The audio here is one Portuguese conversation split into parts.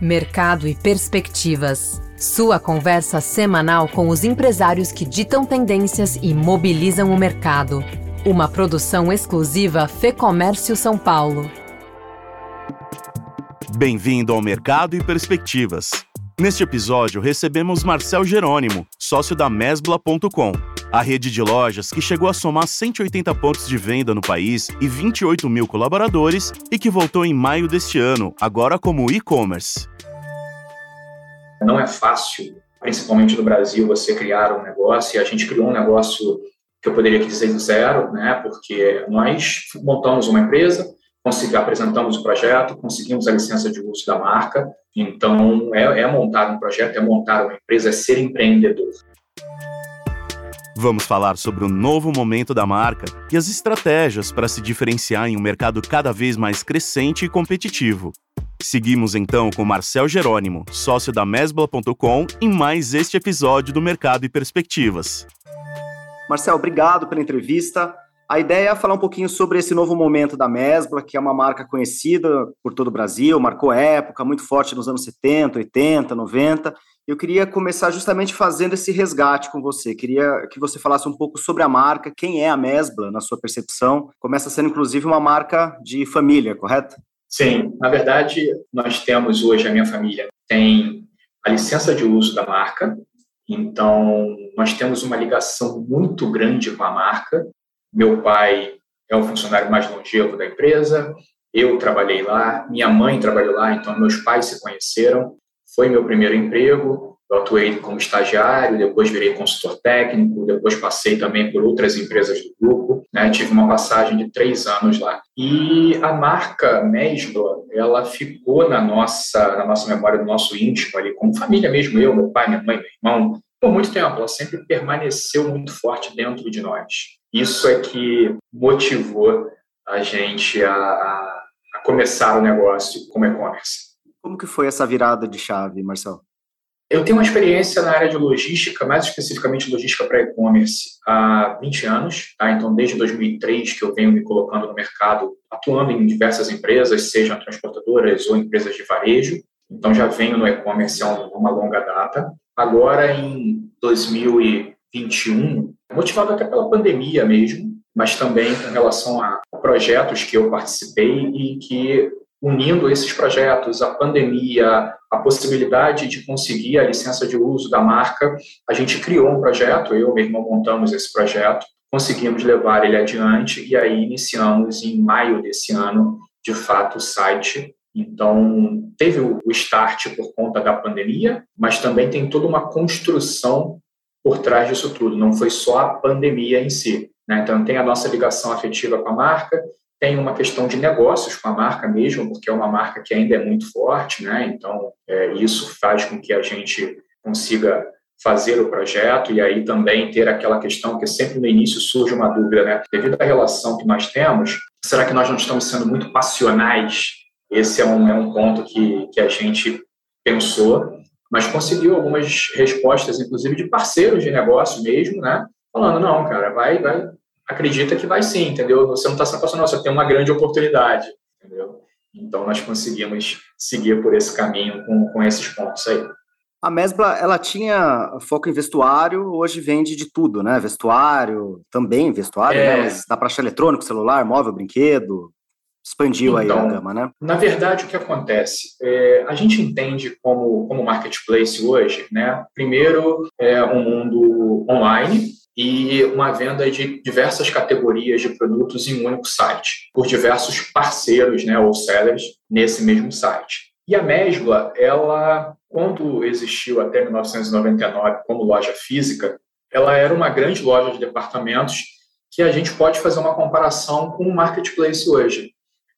mercado e perspectivas. Sua conversa semanal com os empresários que ditam tendências e mobilizam o mercado. Uma produção exclusiva Fecomércio São Paulo. Bem-vindo ao Mercado e Perspectivas. Neste episódio, recebemos Marcel Jerônimo, sócio da Mesbla.com, a rede de lojas que chegou a somar 180 pontos de venda no país e 28 mil colaboradores e que voltou em maio deste ano, agora como e-commerce. Não é fácil, principalmente no Brasil, você criar um negócio, e a gente criou um negócio que eu poderia dizer do zero, né? Porque nós montamos uma empresa, apresentamos o projeto, conseguimos a licença de uso da marca, então é montar um projeto, é montar uma empresa, é ser empreendedor. Vamos falar sobre o novo momento da marca e as estratégias para se diferenciar em um mercado cada vez mais crescente e competitivo. Seguimos então com Marcel Jerônimo, sócio da Mesbla.com, em mais este episódio do Mercado e Perspectivas. Marcel, obrigado pela entrevista. A ideia é falar um pouquinho sobre esse novo momento da Mesbla, que é uma marca conhecida por todo o Brasil, marcou época, muito forte nos anos 70, 80, 90. Eu queria começar justamente fazendo esse resgate com você. Queria que você falasse um pouco sobre a marca, quem é a Mesbla, na sua percepção. Começa sendo, inclusive, uma marca de família, correto? Sim. Na verdade, nós temos hoje, a minha família tem a licença de uso da marca. Então, nós temos uma ligação muito grande com a marca. Meu pai é o funcionário mais longevo da empresa, eu trabalhei lá, minha mãe trabalhou lá, então meus pais se conheceram. Foi meu primeiro emprego, eu atuei como estagiário, depois virei consultor técnico, depois passei também por outras empresas do grupo, né? Tive uma passagem de 3 anos lá. E a marca Mésbola, ela ficou na nossa memória, no nosso íntimo ali, como família mesmo, eu, meu pai, minha mãe, meu irmão. Por muito tempo, ela sempre permaneceu muito forte dentro de nós. Isso é que motivou a gente a começar o negócio como e-commerce. Como que foi essa virada de chave, Marcel? Eu tenho uma experiência na área de logística, mais especificamente logística para e-commerce, há 20 anos. Tá? Então, desde 2003 que eu venho me colocando no mercado, atuando em diversas empresas, sejam transportadoras ou empresas de varejo. Então, já venho no e-commerce há uma longa data. Agora, em 2021... motivado até pela pandemia mesmo, mas também em relação a projetos que eu participei e que, unindo esses projetos, a pandemia, a possibilidade de conseguir a licença de uso da marca, a gente criou um projeto, eu e meu irmão montamos esse projeto, conseguimos levar ele adiante e aí iniciamos em maio desse ano, de fato, o site. Então, teve o start por conta da pandemia, mas também tem toda uma construção por trás disso tudo, não foi só a pandemia em si, né? Então, tem a nossa ligação afetiva com a marca, tem uma questão de negócios com a marca mesmo, porque é uma marca que ainda é muito forte, né? Então, isso faz com que a gente consiga fazer o projeto e aí também ter aquela questão que sempre no início surge uma dúvida, né? Devido à relação que nós temos, será que nós não estamos sendo muito passionais? Esse é um ponto que a gente pensou, mas conseguiu algumas respostas, inclusive de parceiros de negócio mesmo, né? Falando, não, cara, vai, acredita que vai sim, entendeu? Você não está se apaixonando, você tem uma grande oportunidade, entendeu? Então, nós conseguimos seguir por esse caminho com esses pontos aí. A Mesbla, ela tinha foco em vestuário, hoje vende de tudo, né? Vestuário, também vestuário, né? Mas dá para achar eletrônico, celular, móvel, brinquedo... Expandiu então, aí a gama, né? Na verdade, o que acontece? A gente entende como marketplace hoje, né? Primeiro, é um mundo online e uma venda de diversas categorias de produtos em um único site, por diversos parceiros, né, ou sellers, nesse mesmo site. E a Mesbla, ela, quando existiu até 1999 como loja física, ela era uma grande loja de departamentos que a gente pode fazer uma comparação com o marketplace hoje.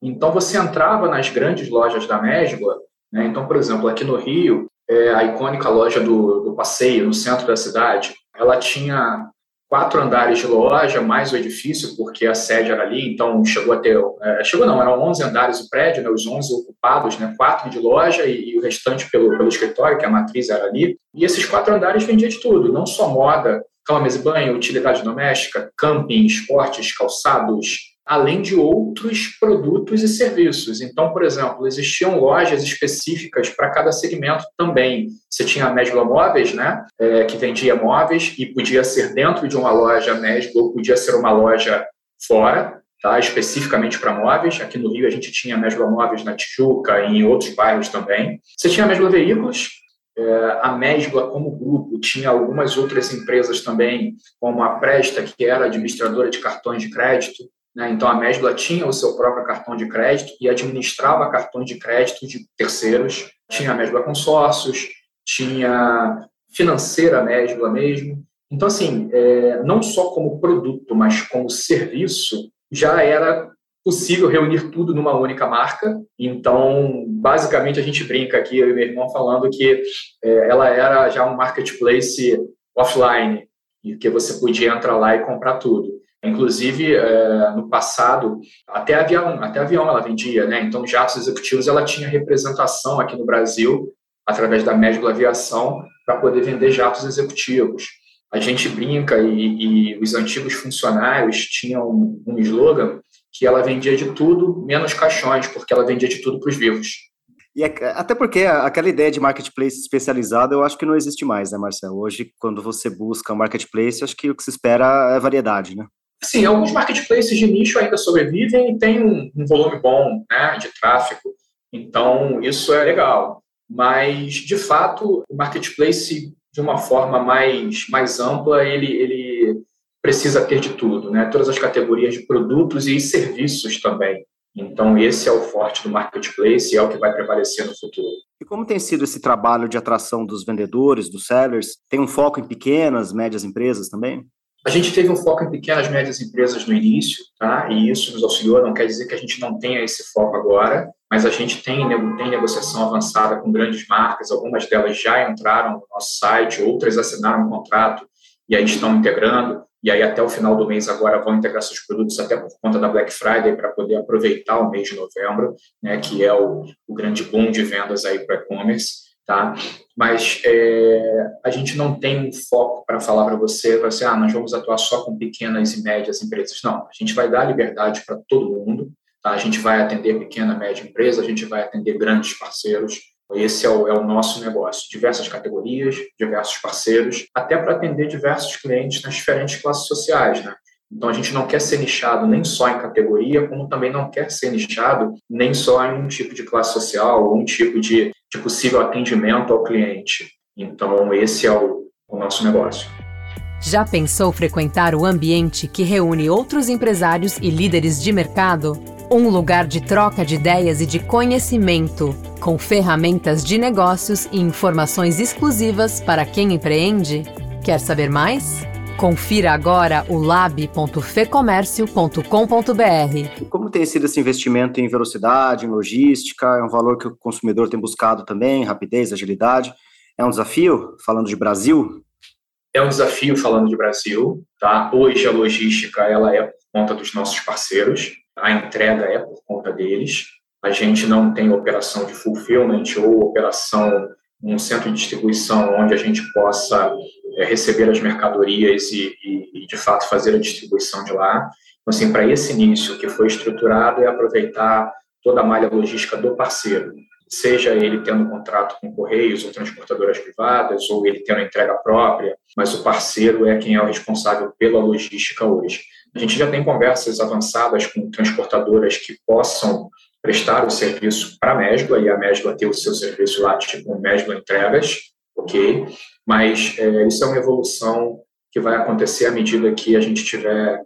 Então, você entrava nas grandes lojas da Mesbla, né? Então, por exemplo, aqui no Rio, a icônica loja do Passeio, no centro da cidade, ela tinha 4 andares de loja, mais o edifício, porque a sede era ali, então chegou a ter... eram 11 andares o prédio, né? Os 11 ocupados, né? 4 de loja e o restante pelo escritório, que a matriz era ali. E esses 4 andares vendiam de tudo, não só moda, cama, mesa e banho, utilidade doméstica, camping, esportes, calçados, além de outros produtos e serviços. Então, por exemplo, existiam lojas específicas para cada segmento também. Você tinha a Mesbla Móveis, né? Que vendia móveis e podia ser dentro de uma loja Mesbla ou podia ser uma loja fora, tá? Especificamente para móveis. Aqui no Rio a gente tinha a Mesbla Móveis na Tijuca e em outros bairros também. Você tinha a Mesbla Veículos. A Mesbla, como grupo, tinha algumas outras empresas também, como a Presta, que era administradora de cartões de crédito. Então, a Mesbla tinha o seu próprio cartão de crédito e administrava cartões de crédito de terceiros. Tinha a Mesbla Consórcios, tinha financeira Mesbla mesmo. Então, assim, não só como produto, mas como serviço, já era possível reunir tudo numa única marca. Então, basicamente, a gente brinca aqui, eu e meu irmão, falando que ela era já um marketplace offline, em que você podia entrar lá e comprar tudo. Inclusive, no passado, até avião ela vendia, né? Então, jatos executivos, ela tinha representação aqui no Brasil, através da Médula Aviação, para poder vender jatos executivos. A gente brinca e os antigos funcionários tinham um slogan que ela vendia de tudo, menos caixões, porque ela vendia de tudo para os vivos. E até porque aquela ideia de marketplace especializado eu acho que não existe mais, né, Marcelo? Hoje, quando você busca um marketplace, acho que o que se espera é variedade, né? Sim, alguns marketplaces de nicho ainda sobrevivem e têm um volume bom, né, de tráfego, então isso é legal, mas de fato o marketplace de uma forma mais ampla ele precisa ter de tudo, né, todas as categorias de produtos e serviços também. Então esse é o forte do marketplace e é o que vai prevalecer no futuro. E como tem sido esse trabalho de atração dos vendedores, dos sellers? Tem um foco em pequenas, médias empresas também? A gente teve um foco em pequenas, médias empresas no início, tá? E isso nos auxiliou, não quer dizer que a gente não tenha esse foco agora, mas a gente tem negociação avançada com grandes marcas, algumas delas já entraram no nosso site, outras assinaram um contrato e aí estão integrando, e aí até o final do mês agora vão integrar seus produtos até por conta da Black Friday para poder aproveitar o mês de novembro, né, que é o grande boom de vendas aí para e-commerce. Tá? Mas a gente não tem um foco para falar para você, nós vamos atuar só com pequenas e médias empresas. Não, a gente vai dar liberdade para todo mundo, tá? A gente vai atender pequena e média empresa, a gente vai atender grandes parceiros. Esse é o nosso negócio, diversas categorias, diversos parceiros, até para atender diversos clientes nas diferentes classes sociais, né? Então, a gente não quer ser nichado nem só em categoria, como também não quer ser nichado nem só em um tipo de classe social ou um tipo de possível atendimento ao cliente. Então, esse é o nosso negócio. Já pensou frequentar o ambiente que reúne outros empresários e líderes de mercado? Um lugar de troca de ideias e de conhecimento, com ferramentas de negócios e informações exclusivas para quem empreende? Quer saber mais? Confira agora o lab.fecomércio.com.br. Como tem sido esse investimento em velocidade, em logística? É um valor que o consumidor tem buscado também, rapidez, agilidade. É um desafio, falando de Brasil? É um desafio, falando de Brasil. Tá? Hoje a logística ela é por conta dos nossos parceiros, a entrega é por conta deles. A gente não tem operação de fulfillment ou operação um centro de distribuição onde a gente possa receber as mercadorias e, de fato, fazer a distribuição de lá. Então, assim, para esse início que foi estruturado é aproveitar toda a malha logística do parceiro, seja ele tendo contrato com correios ou transportadoras privadas, ou ele tendo entrega própria, mas o parceiro é quem é o responsável pela logística hoje. A gente já tem conversas avançadas com transportadoras que possam prestar o serviço para a Mesbla e a Mesbla ter o seu serviço lá, tipo Mesbla e Trevas, ok? Mas isso é uma evolução que vai acontecer à medida que a gente estiver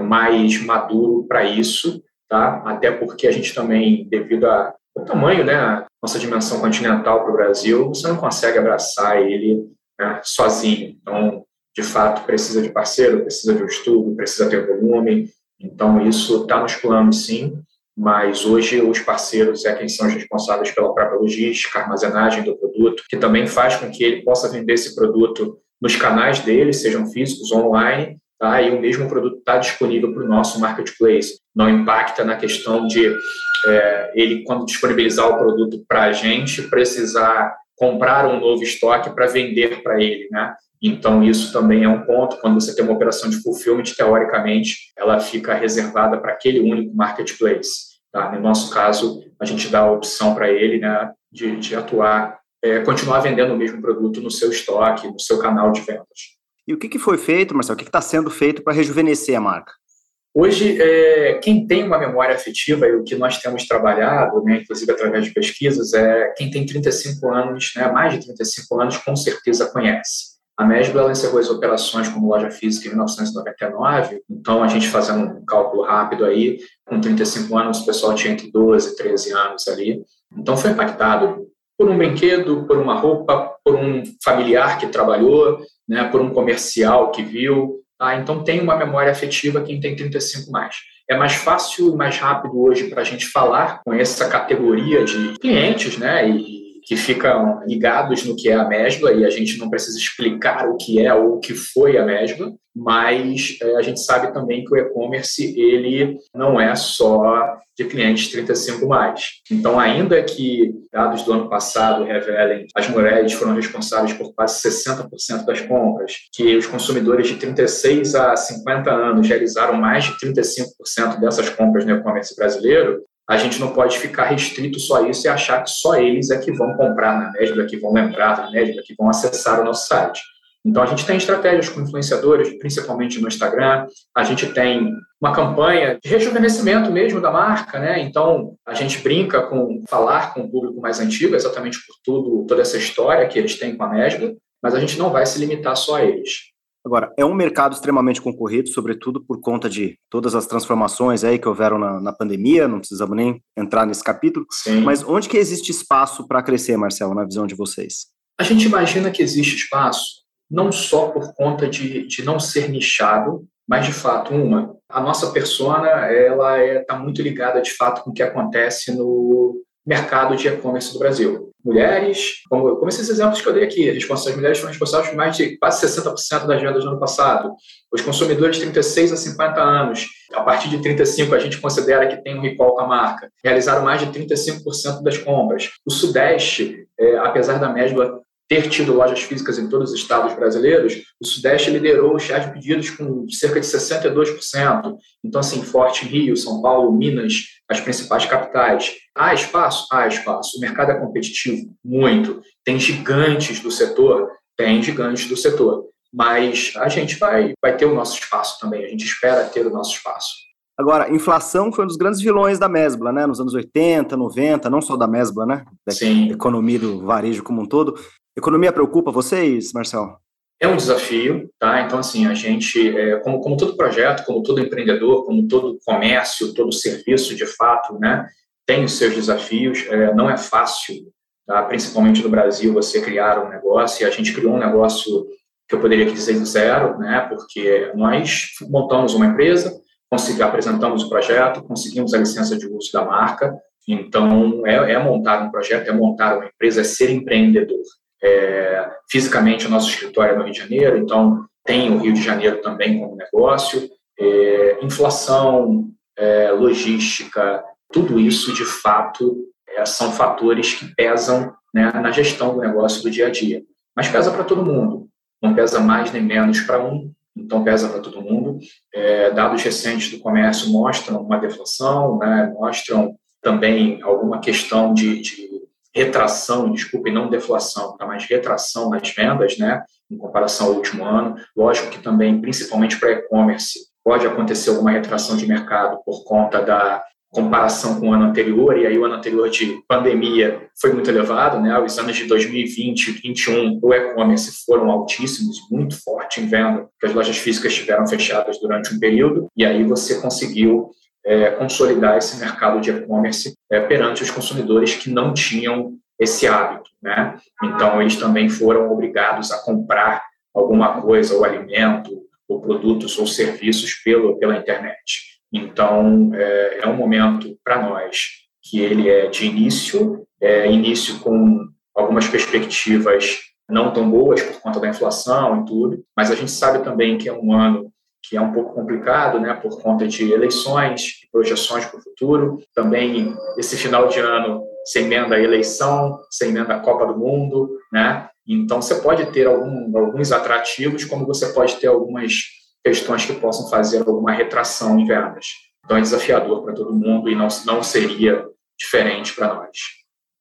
mais maduro para isso, tá? Até porque a gente também, devido ao tamanho, né, a nossa dimensão continental para o Brasil, você não consegue abraçar ele, né, sozinho. Então, de fato, precisa de parceiro, precisa de um estudo, precisa ter volume. Então, isso está nos planos, sim. Mas hoje os parceiros é quem são os responsáveis pela própria logística, armazenagem do produto, que também faz com que ele possa vender esse produto nos canais dele, sejam físicos ou online, tá? E o mesmo produto está disponível para o nosso marketplace. Não impacta na questão de ele, quando disponibilizar o produto para a gente, precisar comprar um novo estoque para vender para ele, né? Então, isso também é um ponto, quando você tem uma operação de fulfillment, teoricamente, ela fica reservada para aquele único marketplace. Tá? No nosso caso, a gente dá a opção para ele, né, de atuar, continuar vendendo o mesmo produto no seu estoque, no seu canal de vendas. E o que foi feito, Marcelo? O que está sendo feito para rejuvenescer a marca? Hoje, quem tem uma memória afetiva, e o que nós temos trabalhado, né, inclusive através de pesquisas, é quem tem 35 anos, né, mais de 35 anos, com certeza conhece. A Mesbla encerrou as operações como loja física em 1999, então a gente fazendo um cálculo rápido aí, com 35 anos o pessoal tinha entre 12 e 13 anos ali. Então foi impactado por um brinquedo, por uma roupa, por um familiar que trabalhou, né, por um comercial que viu. Tá? Então tem uma memória afetiva quem tem 35 mais. É mais fácil e mais rápido hoje para a gente falar com essa categoria de clientes, né, que ficam ligados no que é a Mesbla, e a gente não precisa explicar o que é ou o que foi a Mesbla, mas a gente sabe também que o e-commerce ele não é só de clientes 35+. Então, ainda que dados do ano passado revelem que as mulheres foram responsáveis por quase 60% das compras, que os consumidores de 36 a 50 anos realizaram mais de 35% dessas compras no e-commerce brasileiro, a gente não pode ficar restrito só a isso e achar que só eles é que vão comprar na Médula, que vão lembrar da Médula, que vão acessar o nosso site. Então, a gente tem estratégias com influenciadores, principalmente no Instagram. A gente tem uma campanha de rejuvenescimento mesmo da marca, né? Então, a gente brinca com falar com o público mais antigo, exatamente por toda essa história que eles têm com a Médula, mas a gente não vai se limitar só a eles. Agora, é um mercado extremamente concorrido, sobretudo por conta de todas as transformações aí que houveram na pandemia, não precisamos nem entrar nesse capítulo. Sim. Mas onde que existe espaço para crescer, Marcelo, na visão de vocês? A gente imagina que existe espaço não só por conta de não ser nichado, mas de fato, a nossa persona ela está muito ligada de fato com o que acontece no mercado de e-commerce do Brasil. Mulheres, como esses exemplos que eu dei aqui, as mulheres foram responsáveis por mais de quase 60% das vendas no ano passado. Os consumidores de 36 a 50 anos, a partir de 35 a gente considera que tem um recall com a marca, realizaram mais de 35% das compras. O Sudeste, apesar da Mesbla ter tido lojas físicas em todos os estados brasileiros, o Sudeste liderou o chá de pedidos com cerca de 62%. Então, assim, forte Rio, São Paulo, Minas, as principais capitais. Há espaço? Há espaço. O mercado é competitivo? Muito. Tem gigantes do setor? Tem gigantes do setor. Mas a gente vai ter o nosso espaço também. A gente espera ter o nosso espaço. Agora, a inflação foi um dos grandes vilões da Mesbla, né? Nos anos 80, 90, não só da Mesbla, né? Sim. Da economia do varejo como um todo. Economia preocupa vocês, Marcelo? É um desafio, tá? Então, assim, a gente, como todo projeto, como todo empreendedor, como todo comércio, todo serviço, de fato, né, tem os seus desafios. Não é fácil, tá? Principalmente no Brasil, você criar um negócio. E a gente criou um negócio que eu poderia dizer do zero, né? Porque nós montamos uma empresa, apresentamos o projeto, conseguimos a licença de uso da marca. Então, é montar um projeto, é montar uma empresa, é ser empreendedor. Fisicamente o nosso escritório é no Rio de Janeiro, então tem o Rio de Janeiro também como negócio. Inflação, logística, tudo isso de fato são fatores que pesam, né, na gestão do negócio do dia a dia, mas pesa para todo mundo, não pesa mais nem menos para um, então pesa para todo mundo. Dados recentes do comércio mostram uma deflação, né, mostram também alguma questão de retração, desculpe, não deflação, tá? Mas retração nas vendas, né, em comparação ao último ano. Lógico que também, principalmente para e-commerce, pode acontecer alguma retração de mercado por conta da comparação com o ano anterior, e aí o ano anterior de pandemia foi muito elevado, né? Os anos de 2020 e 2021 o e-commerce foram altíssimos, muito forte em venda, porque as lojas físicas estiveram fechadas durante um período, e aí você conseguiu consolidar esse mercado de e-commerce perante os consumidores que não tinham esse hábito, né? Então, eles também foram obrigados a comprar alguma coisa, ou alimento, ou produtos, ou serviços pela internet. Então, é um momento para nós que ele é de início com algumas perspectivas não tão boas por conta da inflação e tudo, mas a gente sabe também que é um ano que é um pouco complicado, né, por conta de eleições, projeções para o futuro. Também, esse final de ano, você emenda a eleição, você emenda a Copa do Mundo, né? Então, você pode ter alguns atrativos, como você pode ter algumas questões que possam fazer alguma retração em vendas. Então, é desafiador para todo mundo e não seria diferente para nós.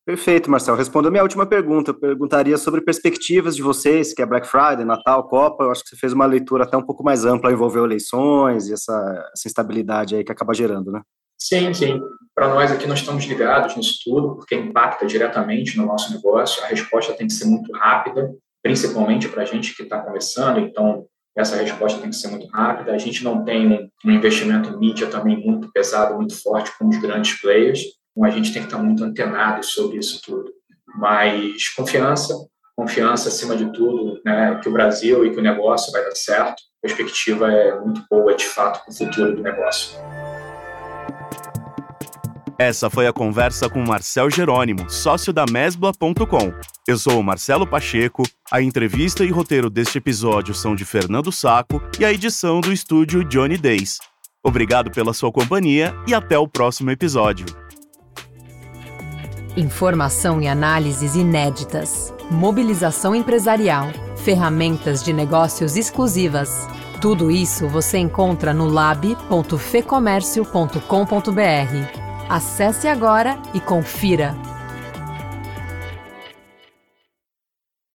Perfeito, Marcel. Respondeu minha última pergunta. Eu perguntaria sobre perspectivas de vocês, que é Black Friday, Natal, Copa. Eu acho que você fez uma leitura até um pouco mais ampla, envolveu eleições e essa instabilidade aí que acaba gerando, né? Sim, sim. Para nós aqui, nós estamos ligados nisso tudo, porque impacta diretamente no nosso negócio. A resposta tem que ser muito rápida, principalmente para a gente que está começando. Então, essa resposta tem que ser muito rápida. A gente não tem um investimento em mídia também muito pesado, muito forte, como os grandes players. Então, a gente tem que estar muito antenado sobre isso tudo. Mas confiança acima de tudo, né, que o Brasil e que o negócio vai dar certo. A perspectiva é muito boa, de fato, para o futuro do negócio. Essa foi a conversa com Marcel Jerônimo, sócio da Mesbla.com. Eu sou o Marcelo Pacheco, a entrevista e roteiro deste episódio são de Fernando Saco e a edição do estúdio Johnny Days. Obrigado pela sua companhia e até o próximo episódio. Informação e análises inéditas, mobilização empresarial, ferramentas de negócios exclusivas. Tudo isso você encontra no lab.fecomércio.com.br. Acesse agora e confira!